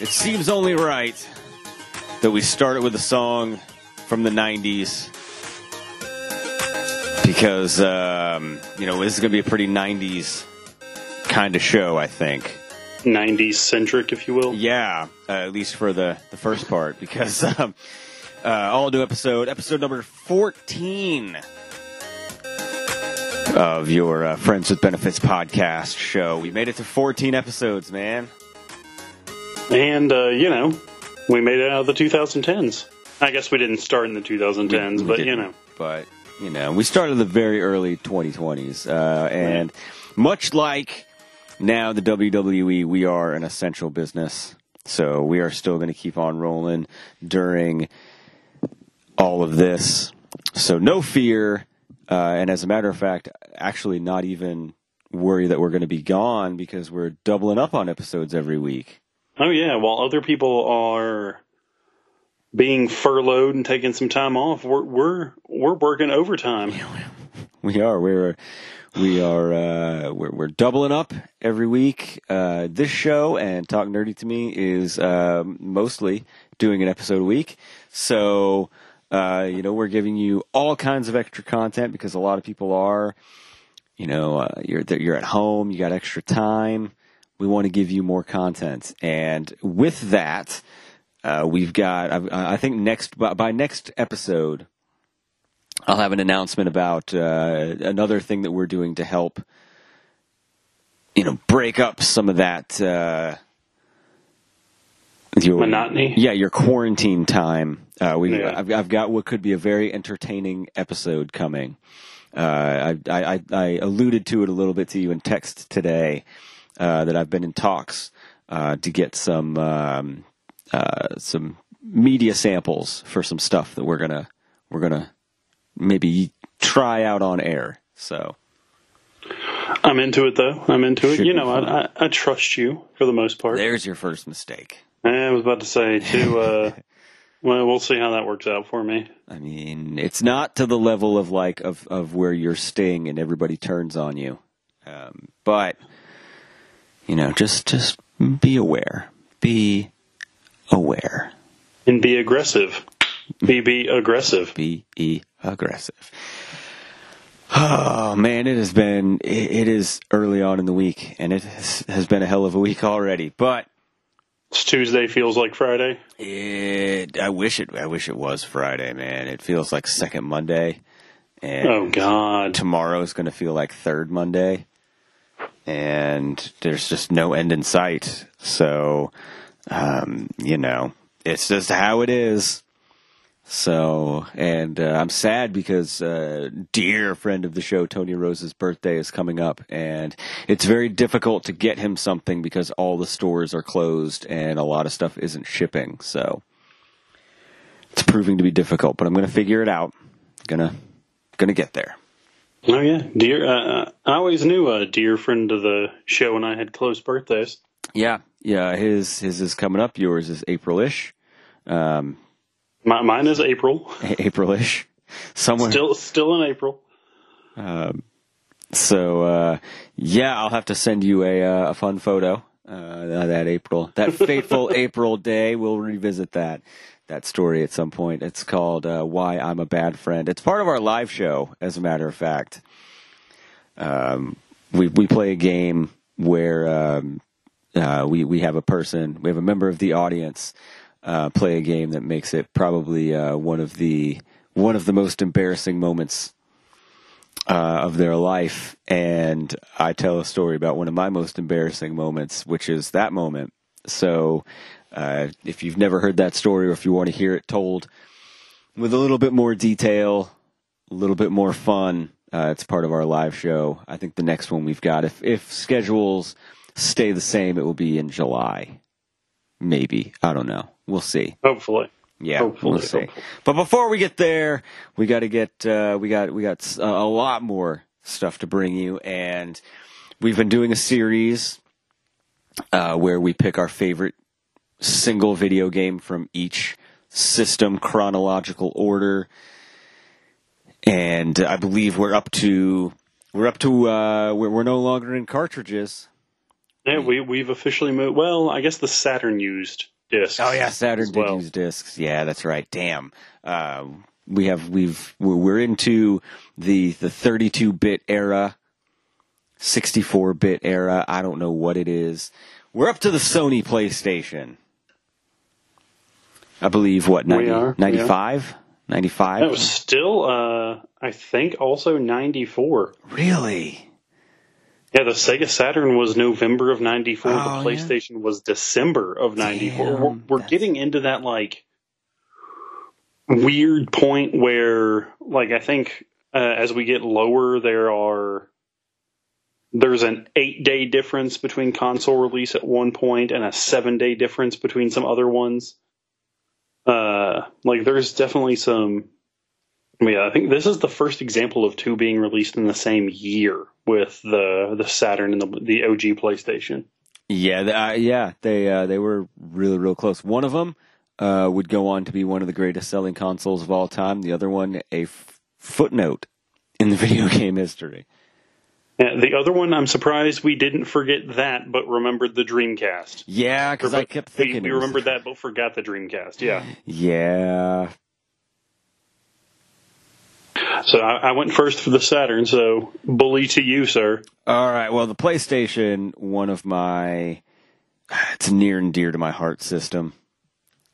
It seems only right that we start it with a song from the 90s. Because, you know, this is going to be a pretty 90s kind of show, I think. 90s-centric, if you will. Yeah, at least for the first part. Because all new episode number 14 of your Friends with Benefits podcast show. We made it to 14 episodes, man. And, you know, we made it out of the 2010s. I guess we didn't start in the 2010s, we but, you know. But, you know, we started in the very early 2020s. And much like now the WWE, we are an essential business. So we are still going to keep on rolling during all of this. So no fear. And as a matter of fact, actually not even worry that we're going to be gone because we're doubling up on episodes every week. Oh, yeah. While other people are being furloughed and taking some time off, we're working overtime. Yeah, we are. We're doubling up every week. This show and Talk Nerdy to Me is mostly doing an episode a week. So, you know, we're giving you all kinds of extra content because a lot of people are, you know, you're at home, you got extra time. We want to give you more content. And with that, we've got, I think by next episode, I'll have an announcement about another thing that we're doing to help, you know, break up some of that. Monotony? Yeah, your quarantine time. I've got what could be a very entertaining episode coming. I alluded to it a little bit to you in text today. That I've been in talks to get some media samples for some stuff that we're gonna maybe try out on air. So I'm into it, though. I'm into it. You know, I trust you for the most part. There's your first mistake. I was about to say too. Well, we'll see how that works out for me. I mean, it's not to the level of like of where you're Sting and everybody turns on you, but. You know, just be aware. Be aware. And be aggressive. Be aggressive. Be aggressive. Oh, man, it is early on in the week, and it has been a hell of a week already. But it's Tuesday feels like Friday. I wish it was Friday, man. It feels like second Monday. And oh, God. Tomorrow's going to feel like third Monday. And there's just no end in sight. So, you know, it's just how it is. So, and I'm sad because dear friend of the show, Tony Rose's birthday is coming up. And it's very difficult to get him something because all the stores are closed and a lot of stuff isn't shipping. So it's proving to be difficult, but I'm going to figure it out. Gonna get there. Oh, yeah. I always knew a dear friend of the show and I had close birthdays. Yeah. Yeah. His is coming up. Yours is April-ish. Mine is April. April-ish. Somewhere. Still in April. Yeah, I'll have to send you a fun photo that April. That fateful April day. We'll revisit that story at some point. It's called Why I'm a Bad Friend. It's part of our live show, as a matter of fact. We play a game where we have a person, we have a member of the audience play a game that makes it probably one of the most embarrassing moments of their life. And I tell a story about one of my most embarrassing moments, which is that moment. So if you've never heard that story or if you want to hear it told with a little bit more detail, a little bit more fun, it's part of our live show. I think the next one we've got, if schedules stay the same, it will be in July. Maybe. I don't know. We'll see. Hopefully. Yeah, hopefully, we'll see. Hopefully. But before we get there, we got to get we got a lot more stuff to bring you, and we've been doing a series where we pick our favorite single video game from each system, chronological order, and I believe we're up to we're no longer in cartridges. Yeah, we've officially moved. Well, I guess the Saturn used discs. Oh yeah, Saturn did use discs. Yeah, that's right. Damn. We're into the 32-bit era, 64-bit era. I don't know what it is. We're up to the Sony PlayStation. I believe, what, 95? 95? That was still, I think, also 94. Really? Yeah, the Sega Saturn was November of 94. Oh, the PlayStation was December of 94. Damn, we're getting into that, like, weird point where, like, I think as we get lower, there's an 8-day difference between console release at one point and a 7-day difference between some other ones. Like, there's definitely some... I mean, I think this is the first example of two being released in the same year with the Saturn and the OG PlayStation. Yeah, they were really, real close. One of them would go on to be one of the greatest selling consoles of all time. The other one, a footnote in the video game history. Yeah, the other one, I'm surprised we didn't forget that, but remembered the Dreamcast. Yeah, because I kept thinking... We remembered that, but forgot the Dreamcast, yeah. Yeah... So I went first for the Saturn, so bully to you, sir. All right, well, the PlayStation, one of my... It's near and dear to my heart system.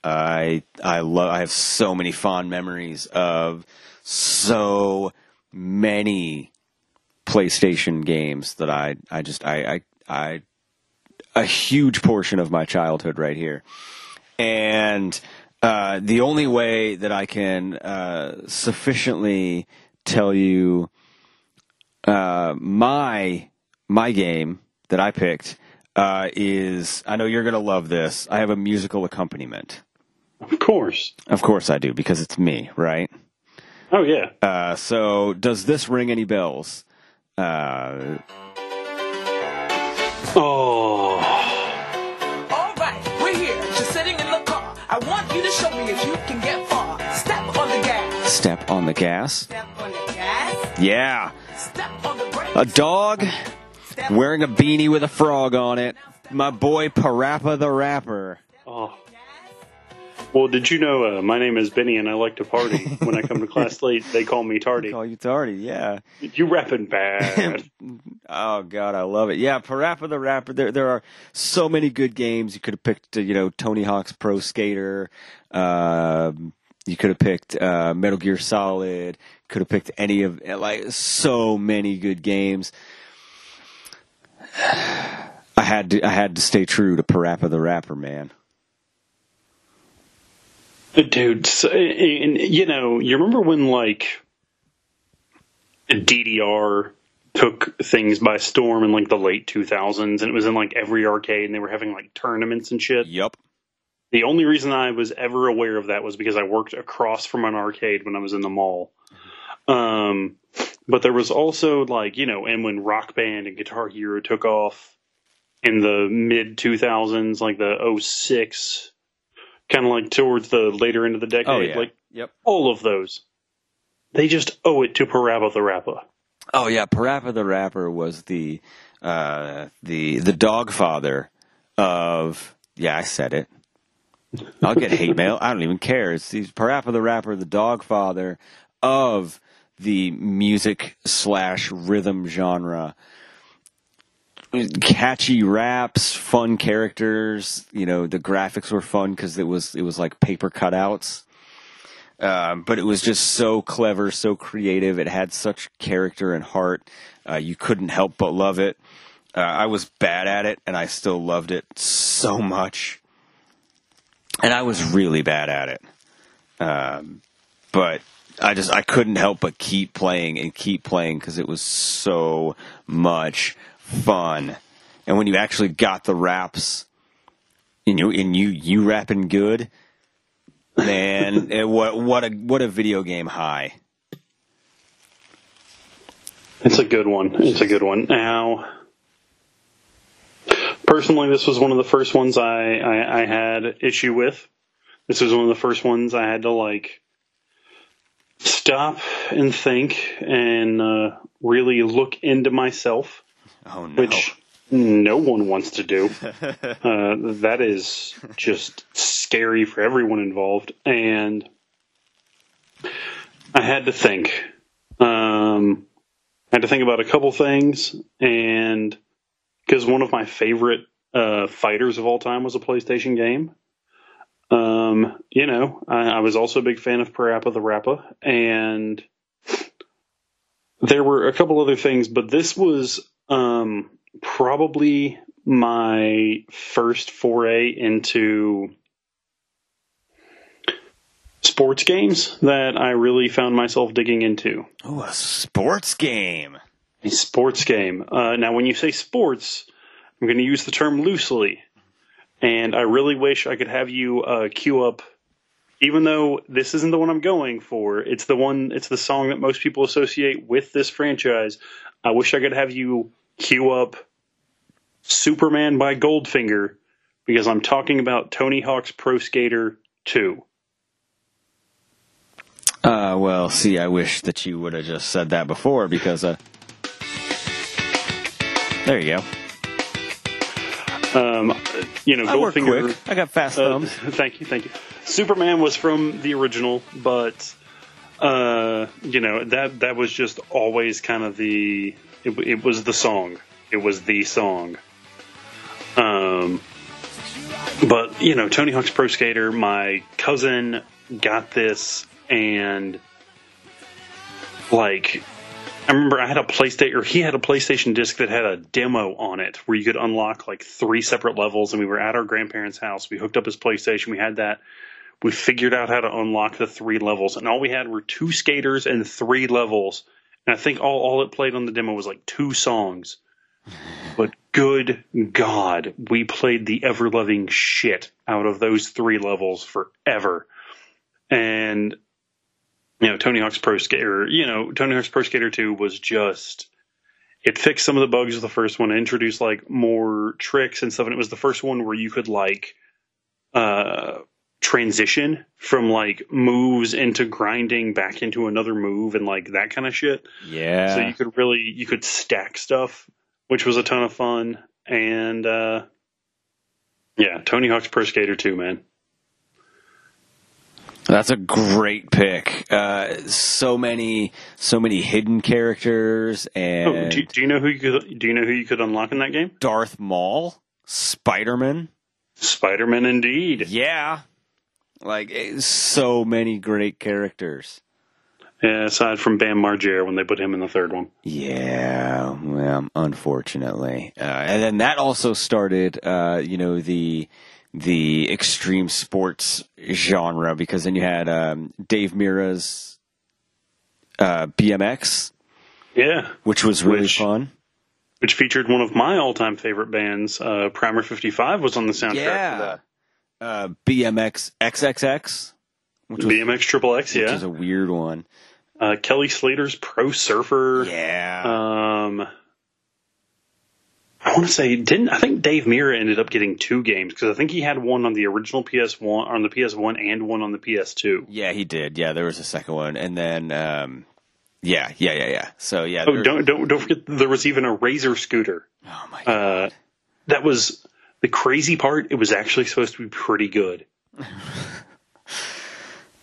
I have so many fond memories of so many PlayStation games that I a huge portion of my childhood right here. And... the only way that I can sufficiently tell you my game that I picked is, I know you're going to love this, I have a musical accompaniment. Of course. Of course I do, because it's me, right? Oh, yeah. So, does this ring any bells? I want you to show me if you can get far. Step on the gas. Step on the gas. Step on the gas. Yeah. Step on the brakes. A dog wearing a beanie with a frog on it. My boy Parappa the Rapper. Oh. Well, did you know my name is Benny and I like to party. When I come to class late, they call me tardy. They call you tardy, yeah. You rapping bad. Oh, God, I love it. Yeah, Parappa the Rapper. There are so many good games. You could have picked, Tony Hawk's Pro Skater. You could have picked Metal Gear Solid. Could have picked any of, so many good games. I had to stay true to Parappa the Rapper, man. Dude, so, and, you remember when, DDR took things by storm in, the late 2000s, and it was in, every arcade, and they were having, tournaments and shit? Yep. The only reason I was ever aware of that was because I worked across from an arcade when I was in the mall. But there was also, and when Rock Band and Guitar Hero took off in the mid-2000s, the 06... kind of towards the later end of the decade. Oh, yeah. All of those. They just owe it to Parappa the Rapper. Oh, yeah. Parappa the Rapper was the dog father of... Yeah, I said it. I'll get hate mail. I don't even care. He's Parappa the Rapper, the dog father of the music/rhythm genre. Catchy raps, fun characters, the graphics were fun because it was like paper cutouts. But it was just so clever, so creative. It had such character and heart. You couldn't help but love it. I was bad at it, and I still loved it so much. And I was really bad at it. But I couldn't help but keep playing and keep playing because it was so much fun. And when you actually got the raps, you rapping good, man, what a video game high. It's a good one. It's a good one. Now, personally, this was one of the first ones I had issue with. This was one of the first ones I had to stop and think and really look into myself. Oh, no. Which no one wants to do. That is just scary for everyone involved. And I had to think. I had to think about a couple things, and because one of my favorite fighters of all time was a PlayStation game. You know, I was also a big fan of Parappa the Rapper, and there were a couple other things, but this was probably my first foray into sports games that I really found myself digging into. Oh, a sports game. A sports game. Now, when you say sports, I'm going to use the term loosely. And I really wish I could have you queue up, even though this isn't the one I'm going for. It's the one. It's the song that most people associate with this franchise. I wish I could have you queue up Superman by Goldfinger, because I'm talking about Tony Hawk's Pro Skater 2. Well, see, I wish that you would have just said that before, because there you go. You know, Goldfinger. I work quick. I got fast thumbs. Thank you. Superman was from the original, but you know, that was just always kind of it was the song. It was the song. But you know, Tony Hawk's Pro Skater. My cousin got this, and like, I remember I had a PlayStation, or he had a PlayStation disc that had a demo on it where you could unlock like 3 separate levels, and we were at our grandparents' house. We hooked up his PlayStation. We had that. We figured out how to unlock the 3 levels, and all we had were 2 skaters and 3 levels. And I think all it played on the demo was like 2 songs. But good God, we played the ever-loving shit out of those 3 levels forever. And you know, Tony Hawk's Pro Skater 2 was just, it fixed some of the bugs of the first one. It introduced like more tricks and stuff. And it was the first one where you could like transition from like moves into grinding back into another move and like that kind of shit. Yeah. So you could stack stuff, which was a ton of fun. And yeah, Tony Hawk's Pro Skater 2, man. That's a great pick. So many hidden characters, and do you know who you could unlock in that game? Darth Maul, Spider-Man, indeed. Yeah, like so many great characters. Yeah, aside from Bam Margera when they put him in the third one. Yeah, well, unfortunately, and then that also started, you know, the extreme sports genre, because then you had Dave Mirra's BMX, yeah, which was really fun. Which featured one of my all-time favorite bands, Primer 55, was on the soundtrack for that. BMX XXX. BMX Triple X, yeah. Which is a weird one. Kelly Slater's Pro Surfer. Yeah. I want to say I think Dave Mirra ended up getting 2 games, because I think he had one on the original PS1 on the PS1 and one on the PS2. Yeah, he did. Yeah, there was a second one, and then yeah. So yeah. Oh, don't forget there was even a Razor scooter. Oh my God. That was the crazy part. It was actually supposed to be pretty good.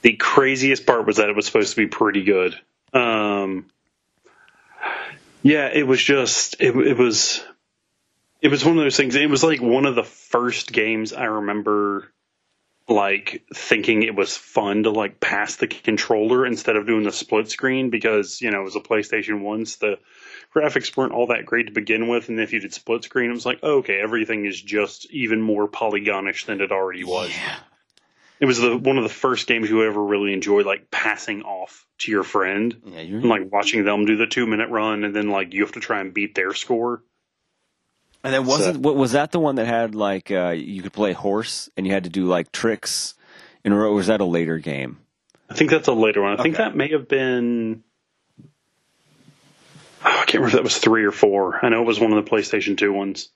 The craziest part was that it was supposed to be pretty good. Yeah, it was just it was. It was one of those things. It was like one of the first games I remember like thinking it was fun to like pass the controller instead of doing the split screen, because, you know, it was a PlayStation 1, so the graphics weren't all that great to begin with. And if you did split screen, it was like, oh, okay, everything is just even more polygonish than it already was. Yeah. It was one of the first games you ever really enjoy, like passing off to your friend and like watching them do the 2-minute run. And then like, you have to try and beat their score. And then was that the one that had like you could play horse and you had to do like tricks in a row? Or was that a later game? I think that's a later one. I think that may have been. Oh, I can't remember if that was 3 or 4. I know it was one of the PlayStation 2 ones.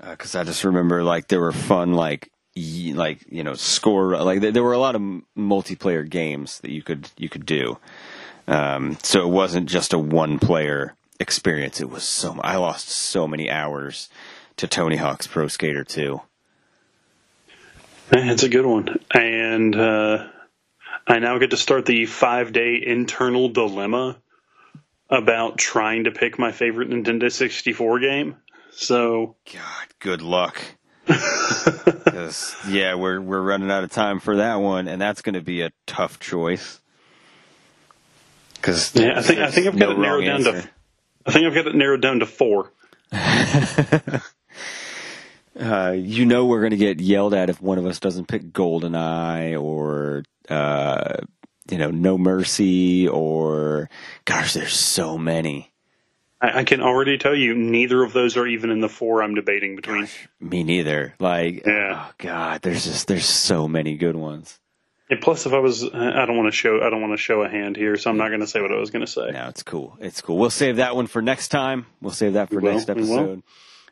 Because I just remember like there were fun like you know score, like there were a lot of multiplayer games that you could do. So it wasn't just a one player experience. It was so I lost so many hours to Tony Hawk's Pro Skater 2. It's a good one. And I now get to start the 5-day internal dilemma about trying to pick my favorite Nintendo 64 game. So God, good luck. Yeah, we're running out of time for that one, and that's going to be a tough choice. Cause yeah, I think I've got it narrowed down to four. You know, we're going to get yelled at if one of us doesn't pick GoldenEye or you know, No Mercy, or gosh, there's so many. I can already tell you neither of those are even in the four I'm debating between. Gosh, me neither. Like, yeah. Oh God, there's so many good ones. And plus, if I was, I don't want to show a hand here, so I'm not going to say what I was going to say. No, it's cool. It's cool. We'll save that one for next time. We'll save that for next episode.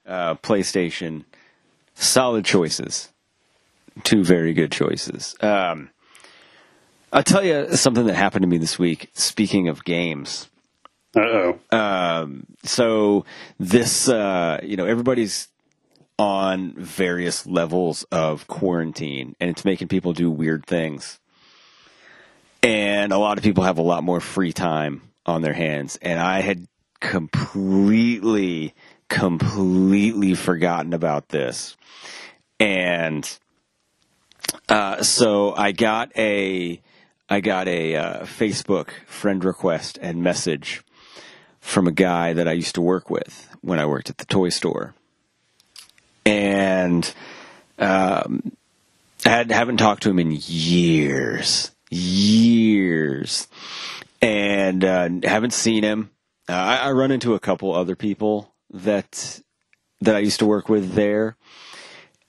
PlayStation, solid choices. Two very good choices. I'll tell you something that happened to me this week. Speaking of games. Uh-oh. So this, you know, everybody's on various levels of quarantine, and it's making people do weird things. And a lot of people have a lot more free time on their hands. And I had completely forgotten about this. And so I got a Facebook friend request and message from a guy that I used to work with when I worked at the toy store, and haven't talked to him in years, and haven't seen him. I run into a couple other people that I used to work with there,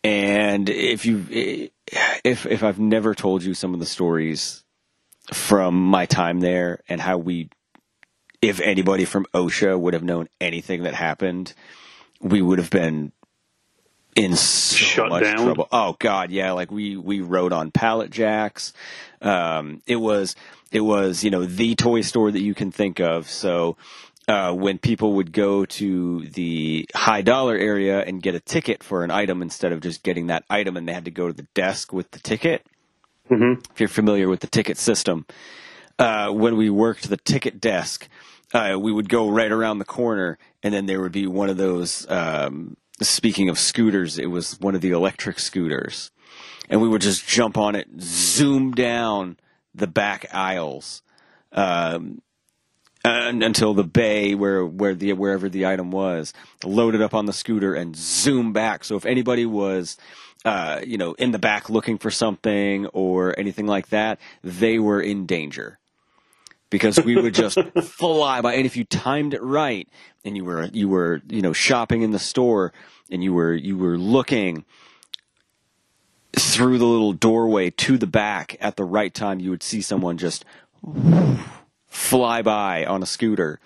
and if I've never told you some of the stories from my time there and how we. If anybody from OSHA would have known anything that happened, we would have been in so much trouble. Oh God, yeah, like we rode on pallet jacks. It was you know, the toy store that you can think of. So when people would go to the high dollar area and get a ticket for an item instead of just getting that item, and they had to go to the desk with the ticket. Mm-hmm. If you're familiar with the ticket system, when we worked the ticket desk. We would go right around the corner, and then there would be one of those, speaking of scooters, it was one of the electric scooters. And we would just jump on it, zoom down the back aisles until the bay wherever the item was, load it up on the scooter and zoom back. So if anybody was, you know, in the back looking for something or anything like that, they were in danger. Because we would just fly by, and if you timed it right, and you were you know, shopping in the store, and you were looking through the little doorway to the back at the right time, you would see someone just fly by on a scooter,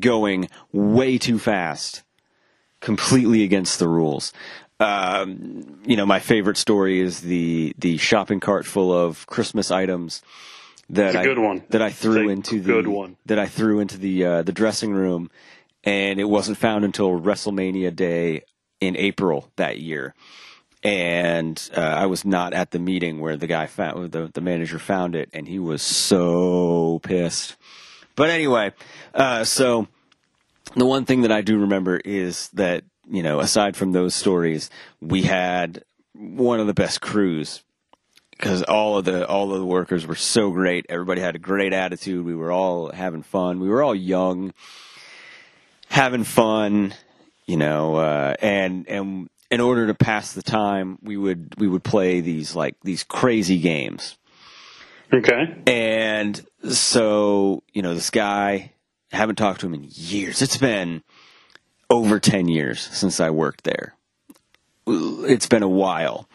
going way too fast, completely against the rules. You know, my favorite story is the shopping cart full of Christmas items. That I threw into the dressing room, and it wasn't found until WrestleMania Day in April that year. And I was not at the meeting where the guy found the manager found it, and he was so pissed. But anyway, so the one thing that I do remember is that, you know, aside from those stories, we had one of the best crews. Because all of the workers were so great. Everybody had a great attitude. We were all having fun. We were all young, having fun, you know. And in order to pass the time, we would play these crazy games. Okay. And so, you know, this guy, I haven't talked to him in years. It's been over 10 years since I worked there. It's been a while,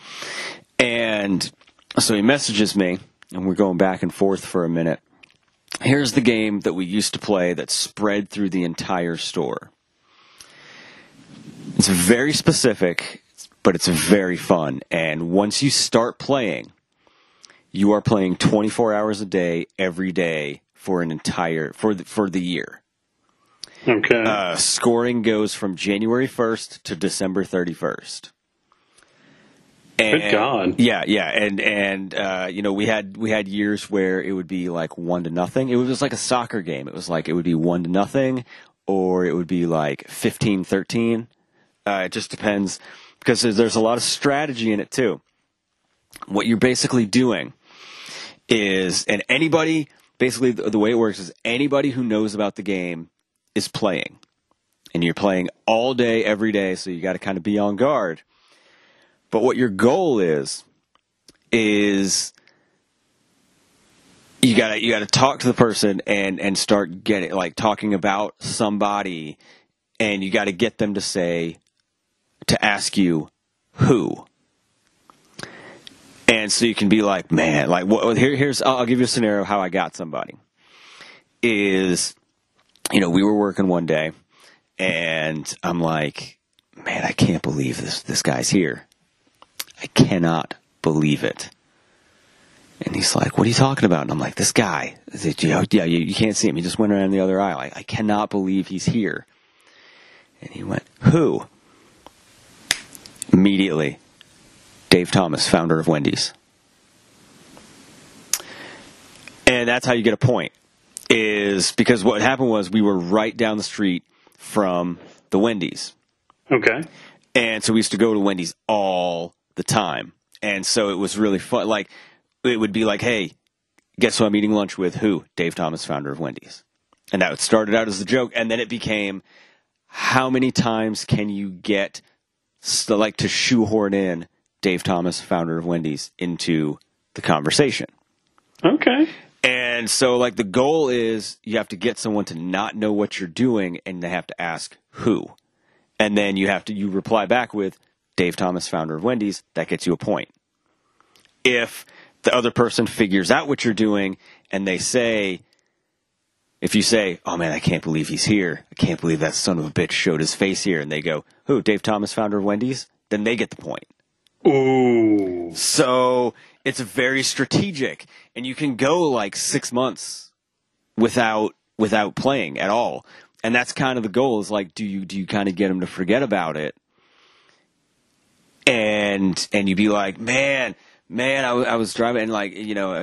and. So he messages me, and we're going back and forth for a minute. Here's the game that we used to play that spread through the entire store. It's very specific, but it's very fun. And once you start playing, you are playing 24 hours a day, every day for the year. Okay. Scoring goes from January 1st to December 31st. And, good God. Yeah, yeah. And you know, we had years where it would be like 1-0. It was just like a soccer game. It was like it would be 1-0 or it would be like 15-13. It just depends because there's a lot of strategy in it too. What you're basically doing is, and anybody, basically the way it works is anybody who knows about the game is playing. And you're playing all day, every day, so you got to kind of be on guard. But what your goal is you gotta talk to the person and start getting like talking about somebody, and you gotta get them to say to ask you who. And so you can be like, man, like what? Here's I'll give you a scenario of how I got somebody. Is, you know, we were working one day, and I'm like, man, I can't believe this guy's here. I cannot believe it. And he's like, what are you talking about? And I'm like, this guy. Yeah, you can't see him. He just went around the other aisle. I cannot believe he's here. And he went, who? Immediately, Dave Thomas, founder of Wendy's. And that's how you get a point. Is because what happened was we were right down the street from the Wendy's. Okay. And so we used to go to Wendy's all the time, and so it was really fun. Like, it would be like, hey, guess who I'm eating lunch with? Who? Dave Thomas, founder of Wendy's. And that started out as a joke, and then it became, how many times can you get like to shoehorn in Dave Thomas, founder of Wendy's, into the conversation? Okay. And so like the goal is you have to get someone to not know what you're doing, and they have to ask who, and then you reply back with Dave Thomas, founder of Wendy's. That gets you a point. If the other person figures out what you're doing and they say, if you say, oh man, I can't believe he's here. I can't believe that son of a bitch showed his face here. And they go, who? Dave Thomas, founder of Wendy's? Then they get the point. Ooh. So it's very strategic, and you can go like 6 months without playing at all. And that's kind of the goal, is like, do you kind of get them to forget about it? And you'd be like, man, I was driving, and like, you know,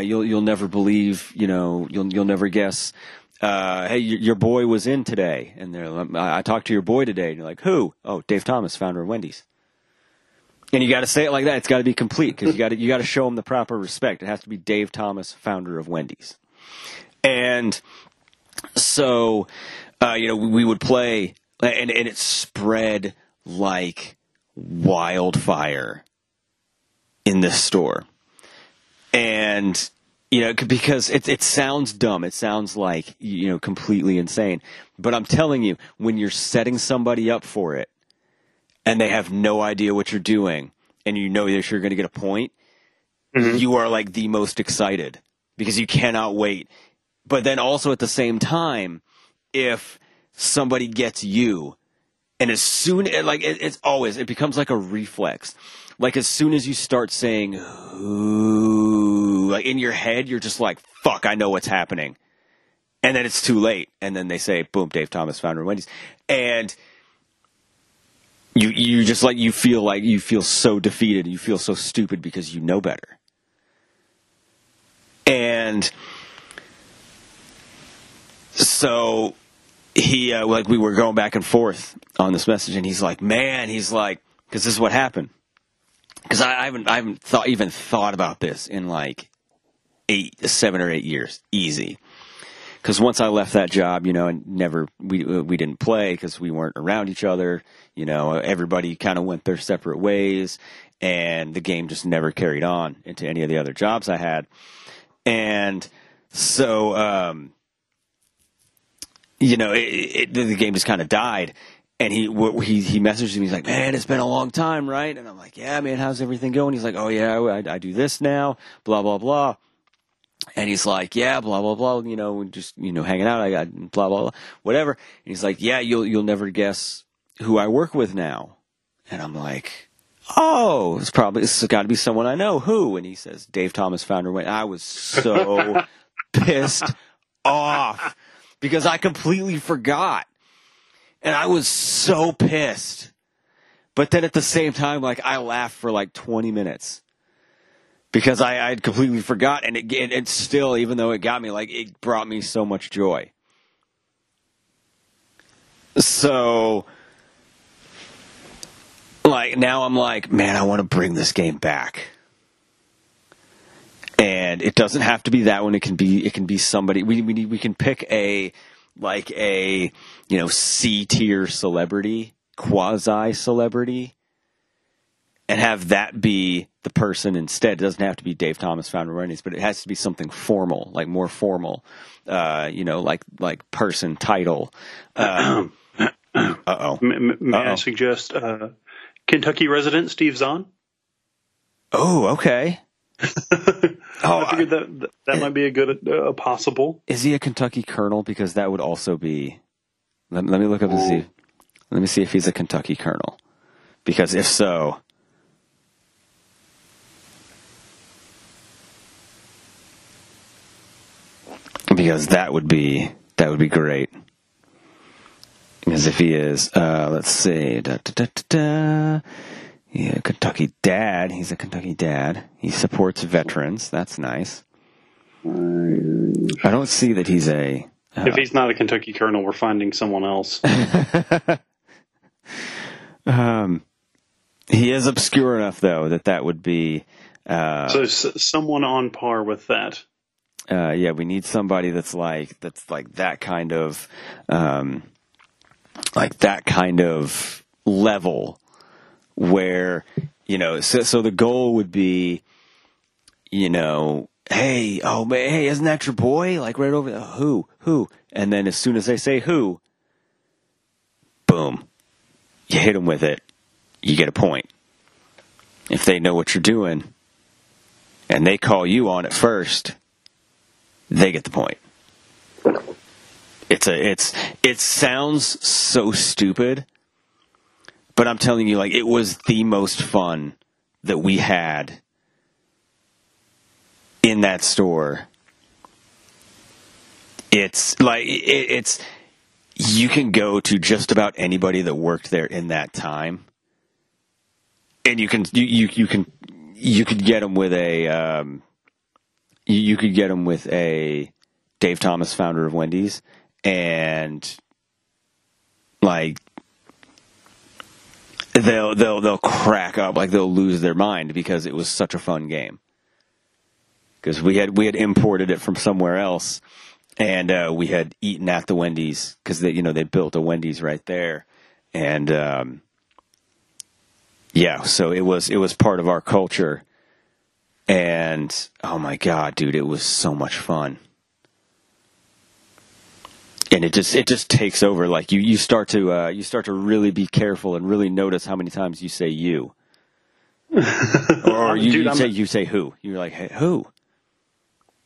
you'll never believe, you know, you'll never guess. Hey, your boy was in today, and they're like, I talked to your boy today, and you're like, who? Oh, Dave Thomas, founder of Wendy's. And you got to say it like that. It's got to be complete, because you got to show them the proper respect. It has to be Dave Thomas, founder of Wendy's. And so, you know, we would play, and it spread like wildfire in this store. And, you know, because it sounds dumb. It sounds like, you know, completely insane. But I'm telling you, when you're setting somebody up for it and they have no idea what you're doing, and you know that you're going to get a point, mm-hmm. you are like the most excited because you cannot wait. But then also at the same time, if somebody gets you, and as soon as, like, it becomes like a reflex. Like, as soon as you start saying, who, like, in your head, you're just like, fuck, I know what's happening. And then it's too late. And then they say, boom, Dave Thomas, founder of Wendy's. And you just, like, you feel so defeated. You feel so stupid because you know better. And so he, like, we were going back and forth on this message, and he's like, man, he's like, because this is what happened. Because I haven't even thought about this in like 7 or 8 years, easy. Because once I left that job, you know, and we didn't play because we weren't around each other. You know, everybody kind of went their separate ways, and the game just never carried on into any of the other jobs I had. And so, you know, the game just kind of died. And he messaged me. He's like, man, it's been a long time, right? And I'm like, yeah, man, how's everything going? He's like, oh, yeah, I do this now, blah, blah, blah. And he's like, yeah, blah, blah, blah, you know, just, you know, hanging out, I got blah, blah, blah, whatever. And he's like, yeah, you'll never guess who I work with now. And I'm like, oh, it's got to be someone I know. Who? And he says, Dave Thomas, founder. I was so pissed off. because I completely forgot. And I was so pissed. But then at the same time, like, I laughed for like 20 minutes because I had completely forgot. And it still, even though it got me, like, it brought me so much joy. So, like, now I'm like, man, I want to bring this game back. And it doesn't have to be that one. It can be somebody. We can pick a C-tier celebrity, quasi-celebrity, and have that be the person instead. It doesn't have to be Dave Thomas, founder of Wendy's, but it has to be something formal, like more formal, like person, title. May I suggest Kentucky resident Steve Zahn? Oh, okay. I figured that might be a good possible. Is he a Kentucky colonel? Because that would also be. Let me look up and see. Let me see if he's a Kentucky colonel. Because if so, because that would be great. Because if he is, let's see. Yeah, Kentucky dad. He's a Kentucky dad. He supports veterans. That's nice. I don't see that he's a... if he's not a Kentucky colonel, we're finding someone else. He is obscure enough, though, that would be... So someone on par with that. Yeah, we need somebody that's like that kind of... like that kind of level... where, so the goal would be, hey, oh man, hey, isn't that your boy? Like right over there, who? And then as soon as they say who, boom, you hit them with it. You get a point. If they know what you're doing and they call you on it first, they get the point. It sounds so stupid. But I'm telling you, like, it was the most fun that we had in that store. It's like, it's, you can go to just about anybody that worked there in that time. And you could get them with a, you could get them with a Dave Thomas, founder of Wendy's, and like, they'll crack up, like they'll lose their mind because it was such a fun game. Because we had imported it from somewhere else, and we had eaten at the Wendy's because they built a Wendy's right there, and so it was part of our culture, and oh my god, dude, it was so much fun. And it just takes over. Like you start to really be careful and really notice how many times you say you, or you say who. You're like, hey, who?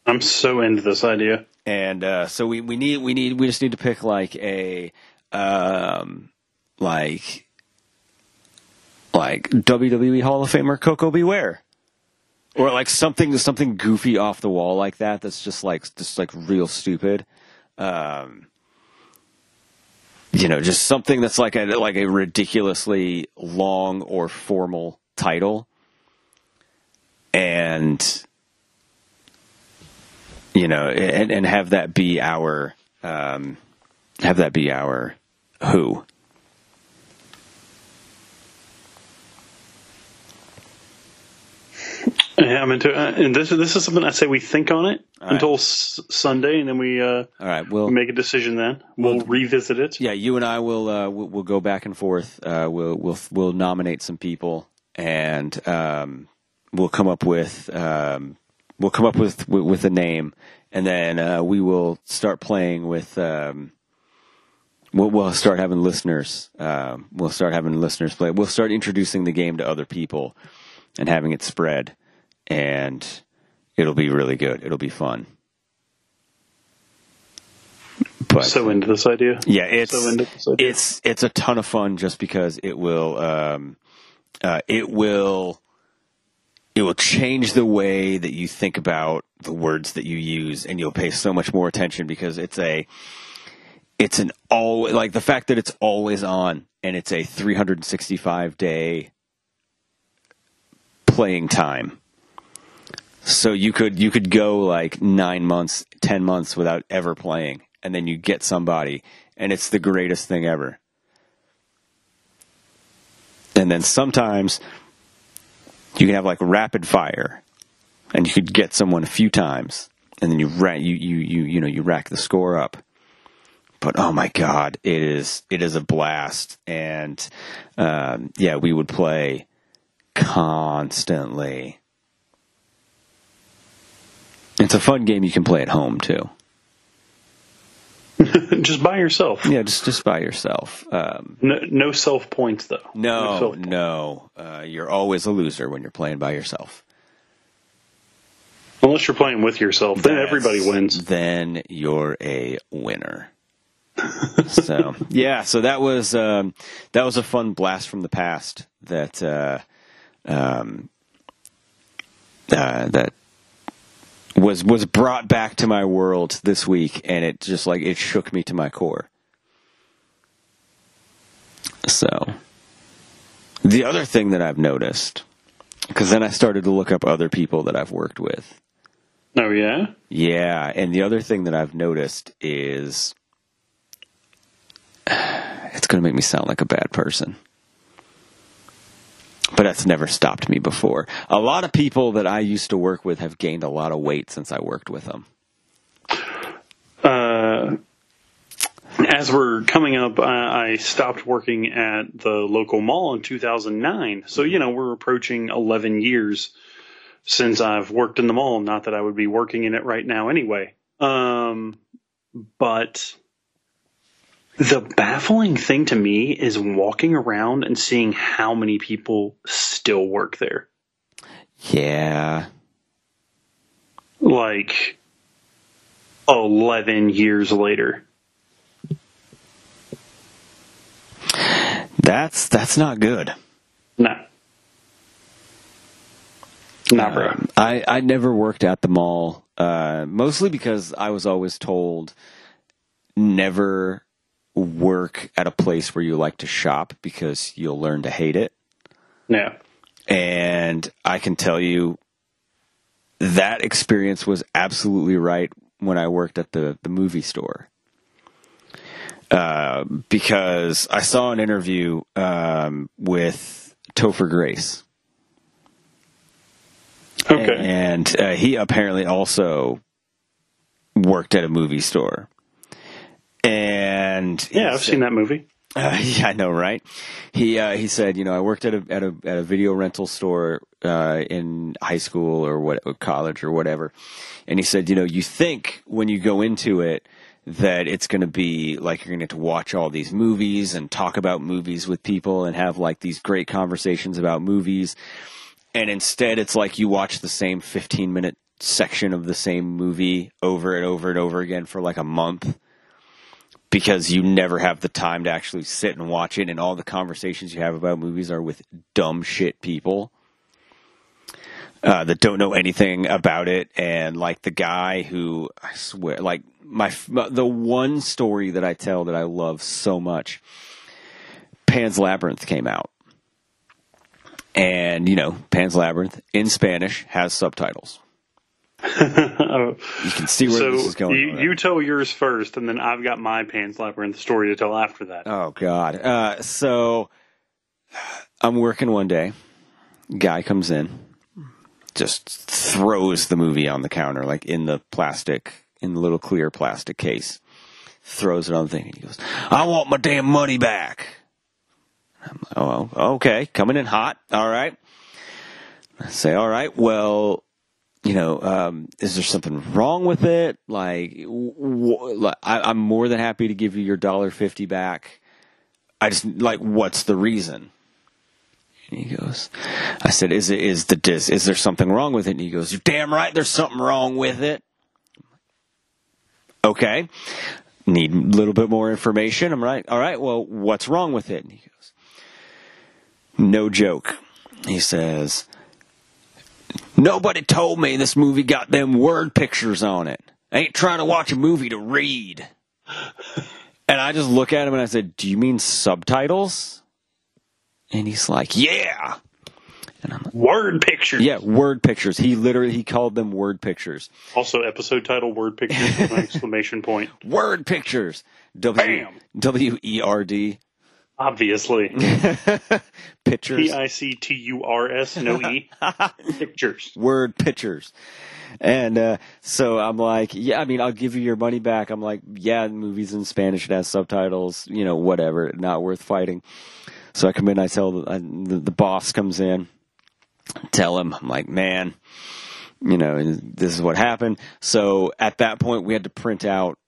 I'm so into this idea. And so we just need to pick like a like WWE Hall of Famer Coco Beware, or like something goofy off the wall like that. That's just like real stupid. Just something that's like a ridiculously long or formal title, and and have that be our who. Yeah, I'm into it. And this is something I say we think on it until Sunday, and then we all right, we'll make a decision then. We'll revisit it. Yeah, you and I will we'll go back and forth. We'll nominate some people, and we'll come up with a name, and then we will start playing with we'll start having listeners. We'll start having listeners play. We'll start introducing the game to other people and having it spread. And it'll be really good. It'll be fun. But, so into this idea. Yeah, it's a ton of fun just because it will change the way that you think about the words that you use, and you'll pay so much more attention because it's a it's an all, like the fact that it's always on and it's a 365 day playing time. So you could go like 9 months, 10 months without ever playing, and then you get somebody and it's the greatest thing ever. And then sometimes you can have like rapid fire and you could get someone a few times and then you rack the score up. But oh my God, it is a blast. And yeah, we would play constantly. It's a fun game you can play at home too. Just by yourself. Yeah, just by yourself. No self points though. No. You're always a loser when you're playing by yourself. Unless you're playing with yourself, then everybody wins. Then you're a winner. So yeah, so that was a fun blast from the past that that was brought back to my world this week, and it just like it shook me to my core. So the other thing that I've noticed, because then I started to look up other people that I've worked with. Oh yeah? Yeah, and the other thing that I've noticed is, it's going to make me sound like a bad person, but that's never stopped me before. A lot of people that I used to work with have gained a lot of weight since I worked with them. As we're coming up, I stopped working at the local mall in 2009. So, you know, we're approaching 11 years since I've worked in the mall. Not that I would be working in it right now anyway. But the baffling thing to me is walking around and seeing how many people still work there. Yeah. Like 11 years later. That's not good. No. Not bro. I never worked at the mall, mostly because I was always told never work at a place where you like to shop because you'll learn to hate it. Yeah. And I can tell you that experience was absolutely right when I worked at the movie store. Because I saw an interview with Topher Grace. Okay. And he apparently also worked at a movie store. And yeah, I've seen that movie. Yeah, I know, right? He said, you know, I worked at a video rental store in high school or college or whatever. And he said, you know, you think when you go into it that it's going to be like you're going to have to watch all these movies and talk about movies with people and have like these great conversations about movies. And instead, it's like you watch the same 15-minute section of the same movie over and over and over again for like a month, because you never have the time to actually sit and watch it, and all the conversations you have about movies are with dumb shit people that don't know anything about it. And like the guy who, I swear, like the one story that I tell that I love so much, Pan's Labyrinth came out, and you know Pan's Labyrinth in Spanish has subtitles. You can see where this is going. You tell yours first, and then I've got my Pan's Labyrinth story to tell after that. Oh, God. So I'm working one day. Guy comes in, just throws the movie on the counter, like in the little clear plastic case. Throws it on the thing, and he goes, "I want my damn money back." I'm like, oh, okay. Coming in hot. All right. I say, all right, well, you know, is there something wrong with it? Like, I'm more than happy to give you your $1.50 back. I just, like, what's the reason? And he goes, I said, is there something wrong with it? And he goes, "You're damn right there's something wrong with it." Okay. Need a little bit more information. I'm right. All right. Well, what's wrong with it? And he goes, no joke. He says, "Nobody told me this movie got them word pictures on it. I ain't trying to watch a movie to read." And I just look at him and I said, "Do you mean subtitles?" And he's like, "Yeah." And I'm like, "Word pictures." Yeah, word pictures. He called them word pictures. Also, episode title, word pictures with an exclamation point. Word pictures. Bam. WERD. Obviously. Pictures. PICTURS, no E. Pictures. Word pictures. And so I'm like, yeah, I mean, I'll give you your money back. I'm like, yeah, movies in Spanish, it has subtitles, you know, whatever, not worth fighting. So I come in, I tell the boss comes in, tell him, I'm like, man, you know, this is what happened. So at that point, we had to print out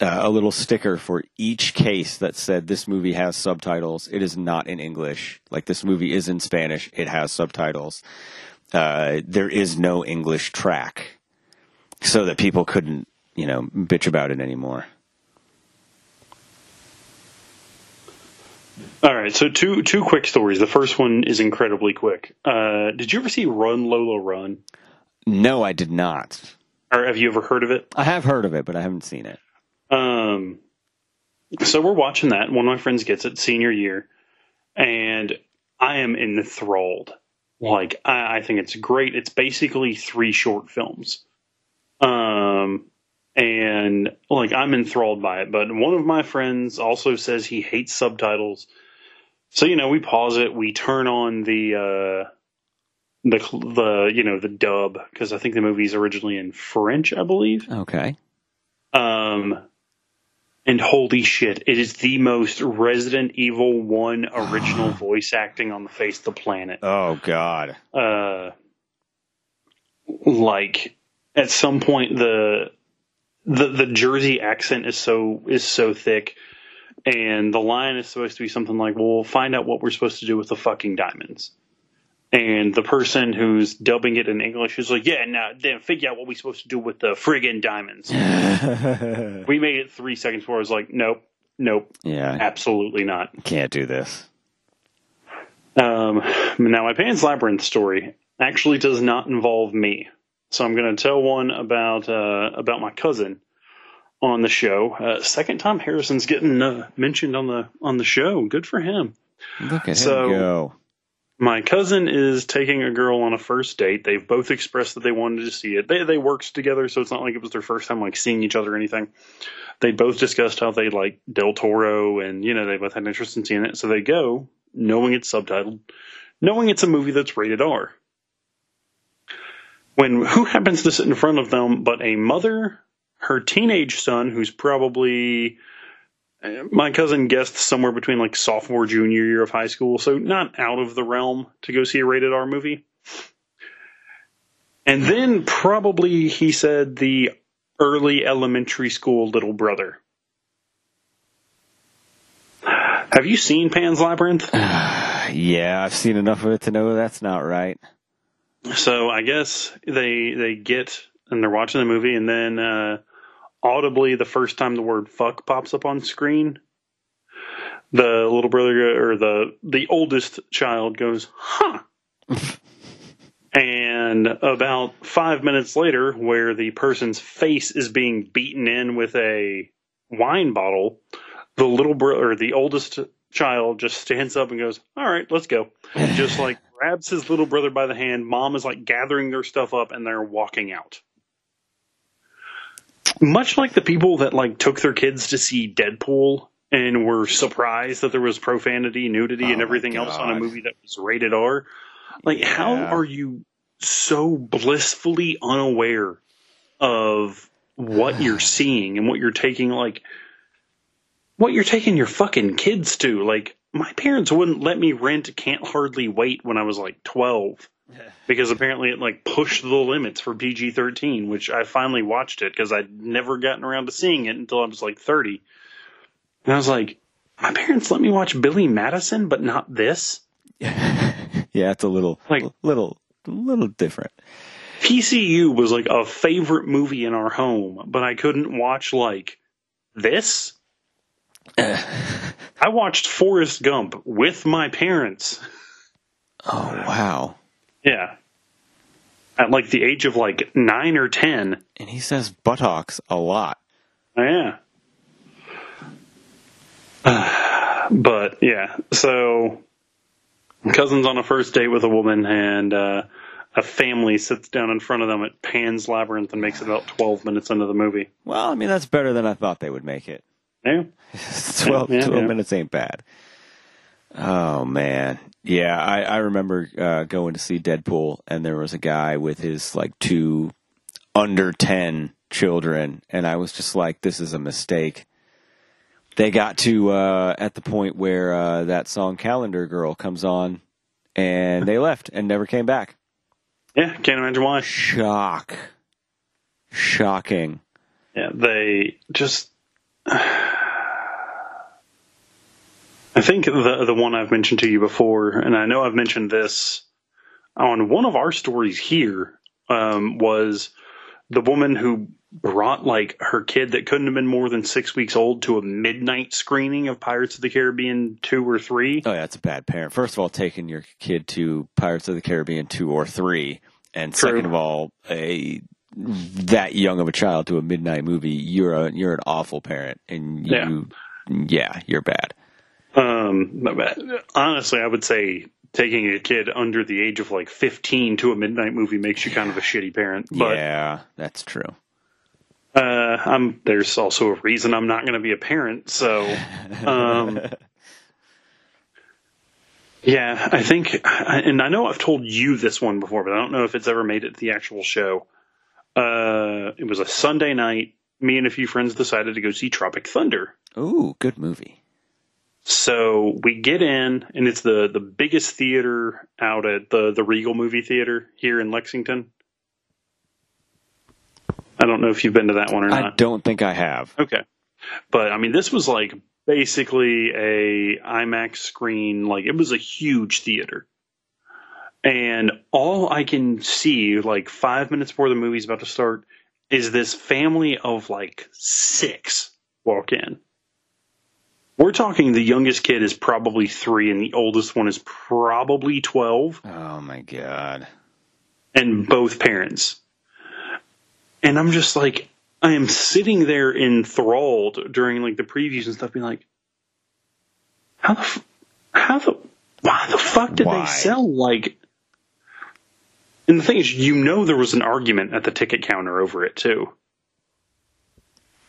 a little sticker for each case that said this movie has subtitles. It is not in English. Like, this movie is in Spanish. It has subtitles. There is no English track, so that people couldn't, you know, bitch about it anymore. All right. So two quick stories. The first one is incredibly quick. Did you ever see Run Lolo Run? No, I did not. Or have you ever heard of it? I have heard of it, but I haven't seen it. So we're watching that. One of my friends gets it senior year, and I am enthralled. Like, I think it's great. It's basically three short films. And like, I'm enthralled by it, but one of my friends also says he hates subtitles. So, you know, we pause it, we turn on the you know, the dub, cause I think the movie's originally in French, I believe. Okay. And holy shit, it is the most Resident Evil 1 original voice acting on the face of the planet. Oh, God. Like, at some point, the Jersey accent is so thick, and the line is supposed to be something like, well, we'll find out what we're supposed to do with the fucking diamonds. And the person who's dubbing it in English is like, yeah, now then figure out what we're supposed to do with the friggin' diamonds. We made it 3 seconds before. I was like, nope, yeah, absolutely not. Can't do this. Now, my Pan's Labyrinth story actually does not involve me. So I'm going to tell one about my cousin on the show. Second time Harrison's getting mentioned on the show. Good for him. Look at him go. My cousin is taking a girl on a first date. They've both expressed that they wanted to see it. They worked together, so it's not like it was their first time like seeing each other or anything. They both discussed how they like Del Toro, and you know, they both had an interest in seeing it. So they go, knowing it's subtitled, knowing it's a movie that's rated R. When who happens to sit in front of them but a mother, her teenage son, who's probably, my cousin guessed, somewhere between like sophomore, junior year of high school, so not out of the realm to go see a rated R movie. And then probably, he said, the early elementary school little brother. Have you seen Pan's Labyrinth? Yeah, I've seen enough of it to know that's not right. So I guess they get, and they're watching the movie, and then audibly, the first time the word fuck pops up on screen, the little brother, or the oldest child, goes, huh. And about 5 minutes later, where the person's face is being beaten in with a wine bottle, the little brother, or the oldest child, just stands up and goes, all right, let's go. And just like grabs his little brother by the hand. Mom is like gathering their stuff up, and they're walking out. Much like the people that like took their kids to see Deadpool and were surprised that there was profanity, nudity, and everything else on a movie that was rated R. Like, yeah. How are you so blissfully unaware of what you're seeing and what you're taking, like what you're taking your fucking kids to? Like, my parents wouldn't let me rent Can't Hardly Wait when I was like 12. Because apparently it like pushed the limits for PG-13, which I finally watched it because I'd never gotten around to seeing it until I was like 30. And I was like, my parents let me watch Billy Madison, but not this. Yeah, it's a little, like, little different. PCU was like a favorite movie in our home, but I couldn't watch like this. I watched Forrest Gump with my parents. Oh, wow. Yeah. At like the age of like 9 or 10. And he says buttocks a lot. Yeah. But yeah, so cousin's on a first date with a woman, and a family sits down in front of them at Pan's Labyrinth and makes it about 12 minutes into the movie. Well, I mean, that's better than I thought they would make it. Yeah. 12 minutes ain't bad. Oh, man. Yeah, I remember going to see Deadpool, and there was a guy with his, like, two under 10 children, and I was just like, this is a mistake. They got to at the point where that song Calendar Girl comes on, and they left and never came back. Yeah, can't imagine why. Shocking. Yeah, they just... I think the one I've mentioned to you before, and I know I've mentioned this on one of our stories here, was the woman who brought like her kid that couldn't have been more than 6 weeks old to a midnight screening of Pirates of the Caribbean 2 or 3. Oh, yeah, that's a bad parent. First of all, taking your kid to Pirates of the Caribbean 2 or 3, and true. Second of all, that young of a child to a midnight movie, you're an awful parent, and yeah, you're bad. Honestly, I would say taking a kid under the age of like 15 to a midnight movie makes you kind of a shitty parent. But, yeah, that's true. There's also a reason I'm not going to be a parent. So, yeah, I think, and I know I've told you this one before, but I don't know if it's ever made it to the actual show. It was a Sunday night. Me and a few friends decided to go see Tropic Thunder. Ooh, good movie. So we get in, and it's the biggest theater out at the Regal Movie Theater here in Lexington. I don't know if you've been to that one or not. I don't think I have. Okay. But, I mean, this was, like, basically a IMAX screen. Like, it was a huge theater. And all I can see, like, 5 minutes before the movie's about to start, is this family of, like, 6 walk in. We're talking the youngest kid is probably 3, and the oldest one is probably 12. Oh, my God. And both parents. And I'm just like, I am sitting there enthralled during, like, the previews and stuff, being like, why the fuck did they sell, like... And the thing is, you know there was an argument at the ticket counter over it, too.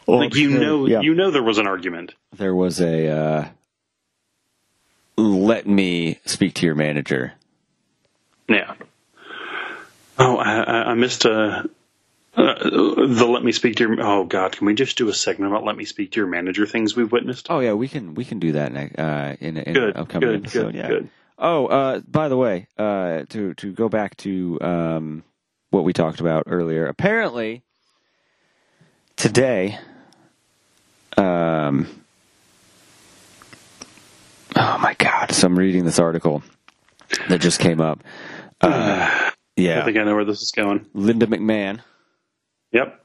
Like, you know there was an argument. There was a, let me speak to your manager. Yeah. Oh, I missed the let me speak to your, oh, God, can we just do a segment about let me speak to your manager things we've witnessed? Oh, yeah, we can do that in an upcoming episode. Good. Oh, by the way, to go back to what we talked about earlier, apparently today... oh my God. So I'm reading this article that just came up. Yeah. I think I know where this is going. Linda McMahon. Yep.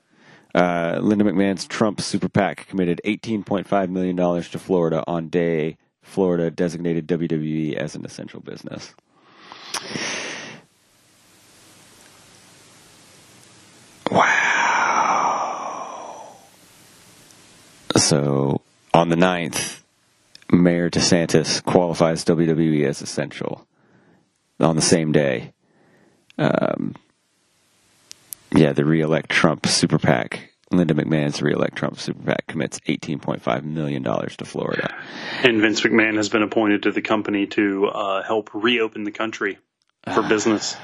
Linda McMahon's Trump super PAC committed $18.5 million to Florida on day Florida designated WWE as an essential business. So, on the 9th, Mayor DeSantis qualifies WWE as essential on the same day. The re-elect Trump super PAC, Linda McMahon's re-elect Trump super PAC, commits $18.5 million to Florida. And Vince McMahon has been appointed to the company to help reopen the country for business.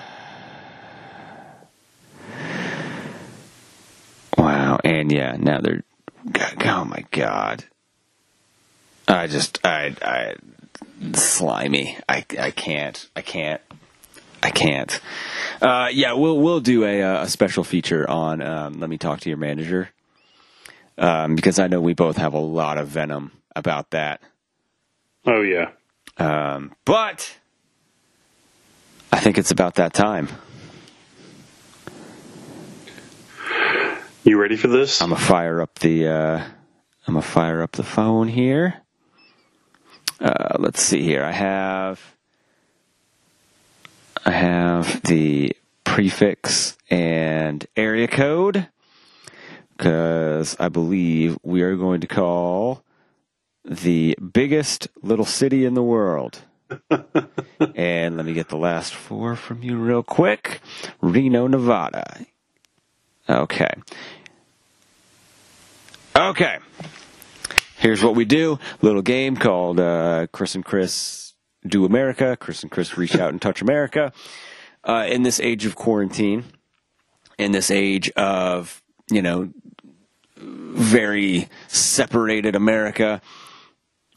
Wow. And, yeah, now they're... Oh my God! Slimy. I can't. Yeah, we'll do a special feature on Let Me Talk to Your Manager, because I know we both have a lot of venom about that. Oh yeah. But I think it's about that time. You ready for this? I'm gonna fire up the phone here. Let's see here. I have the prefix and area code, because I believe we are going to call the biggest little city in the world. And let me get the last four from you real quick. Reno, Nevada. Okay. Okay. Here's what we do. Little game called Chris and Chris Do America. Chris and Chris Reach Out and Touch America. In this age of quarantine, in this age of, you know, very separated America,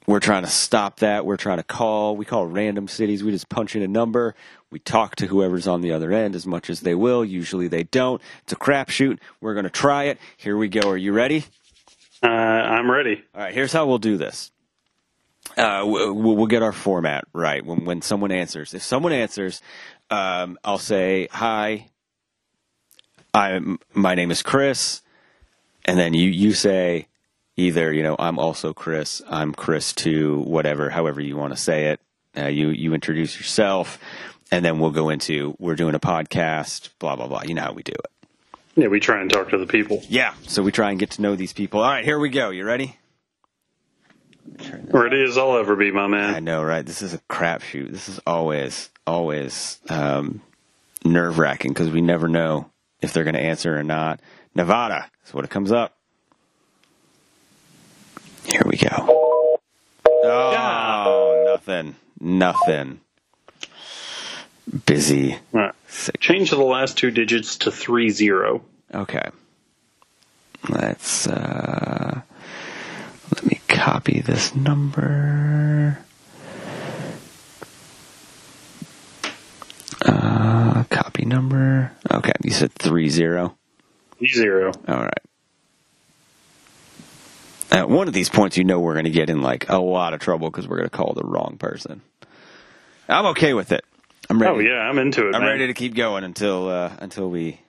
we're trying to stop that. We're trying to call. We call random cities. We just punch in a number. We talk to whoever's on the other end as much as they will. Usually they don't. It's a crapshoot. We're going to try it. Here we go. Are you ready? I'm ready. All right. Here's how we'll do this. We'll get our format right when someone answers. If someone answers, I'll say, hi, my name is Chris. And then you say... Either, you know, I'm also Chris, I'm Chris too, whatever, however you want to say it. You introduce yourself, and then we'll go into, we're doing a podcast, blah, blah, blah. You know how we do it. Yeah, we try and talk to the people. Yeah, so we try and get to know these people. All right, here we go. You ready? Ready as I'll ever be, my man. I know, right? This is a crapshoot. This is always nerve-wracking because we never know if they're going to answer or not. Nevada is what it comes up. Here we go. Oh, nothing. Busy. Right. Change the last two digits to 30. Okay. Let's, let me copy this number. Copy number. Okay, you said 30. 30. All right. At one of these points, you know we're going to get in, like, a lot of trouble because we're going to call the wrong person. I'm okay with it. I'm ready. Oh, yeah, I'm into it. I'm ready to keep going until we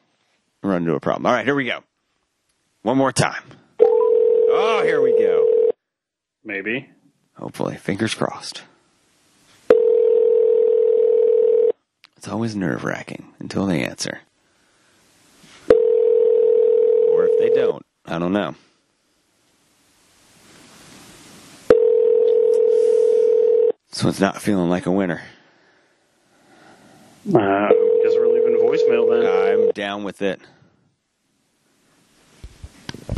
run into a problem. All right, here we go. One more time. Oh, here we go. Maybe. Hopefully. Fingers crossed. It's always nerve-wracking until they answer. Or if they don't, I don't know. So it's not feeling like a winner. I guess we're leaving a voicemail then. I'm down with it.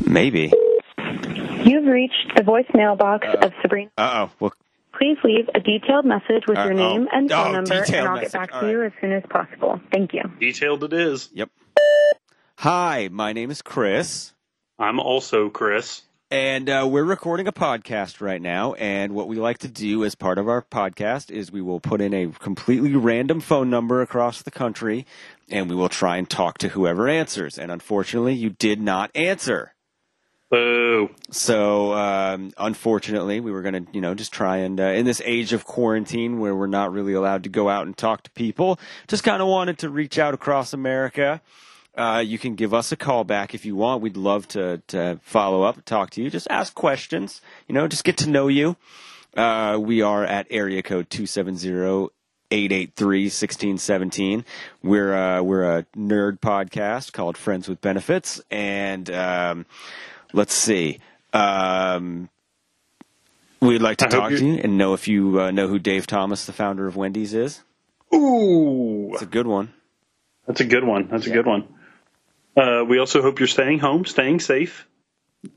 Maybe. You've reached the voicemail box of Sabrina. Uh-oh. Well, please leave a detailed message with your name and phone number, and I'll get back to you as soon as possible. Thank you. Detailed it is. Yep. Hi, my name is Chris. I'm also Chris. And we're recording a podcast right now, and what we like to do as part of our podcast is we will put in a completely random phone number across the country, and we will try and talk to whoever answers. And unfortunately, you did not answer. Boo. So, unfortunately, we were going to, just try and, in this age of quarantine where we're not really allowed to go out and talk to people, just kind of wanted to reach out across America. You can give us a call back if you want. We'd love to follow up, talk to you. Just ask questions, just get to know you. We are at area code 270-883-1617. We're a nerd podcast called Friends with Benefits. And let's see. We'd like to talk to you and know if you know who Dave Thomas, the founder of Wendy's, is. Ooh. It's a good one. That's a good one. We also hope you're staying home, staying safe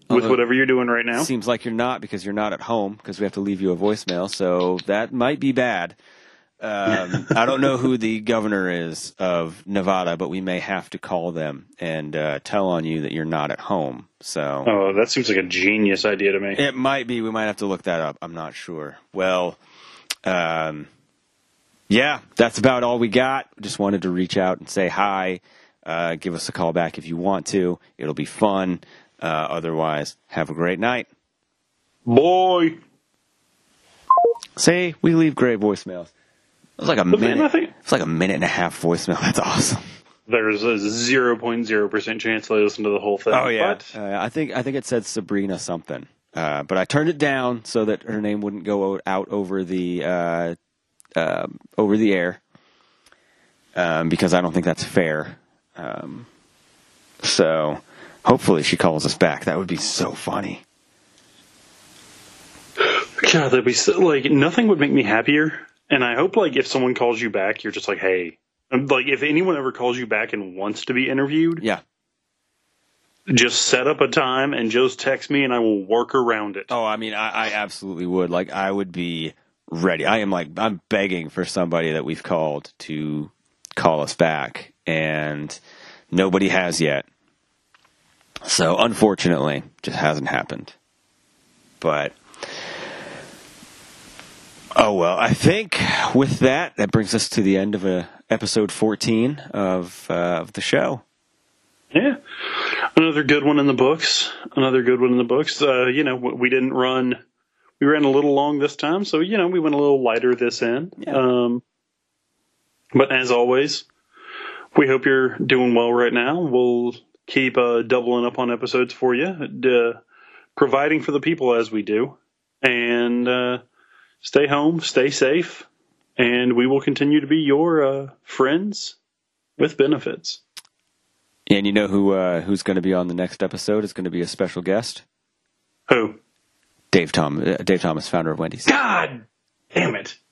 with whatever you're doing right now. Seems like you're not because you're not at home because we have to leave you a voicemail. So that might be bad. I don't know who the governor is of Nevada, but we may have to call them and tell on you that you're not at home. So, oh, that seems like a genius idea to me. It might be. We might have to look that up. I'm not sure. Well, yeah, that's about all we got. Just wanted to reach out and say hi. Give us a call back if you want to. It'll be fun. Otherwise, have a great night. Boy. See, we leave great voicemails. It's like a minute. It's like a minute and a half voicemail. That's awesome. There's a 0.0% chance I listen to the whole thing. Oh yeah, but... I think it said Sabrina something, but I turned it down so that her name wouldn't go out over the air, because I don't think that's fair. So hopefully she calls us back. That would be so funny. God, that'd be so, like, nothing would make me happier. And I hope, like, if someone calls you back, you're just like, hey. Like, if anyone ever calls you back and wants to be interviewed, yeah, just set up a time and just text me and I will work around it. Oh, I mean, I absolutely would. Like, I would be ready. I am, like, I'm begging for somebody that we've called to call us back, and nobody has yet. So, unfortunately, just hasn't happened. But... oh, well, I think with that, that brings us to the end of episode 14 of the show. Yeah. Another good one in the books. You know, we ran a little long this time, so, you know, we went a little lighter this end. Yeah. But as always, we hope you're doing well right now. We'll keep doubling up on episodes for you, providing for the people as we do. And... stay home, stay safe, and we will continue to be your friends with benefits. And you know who's going to be on the next episode? It's going to be a special guest. Who? Dave Thomas, founder of Wendy's. God damn it.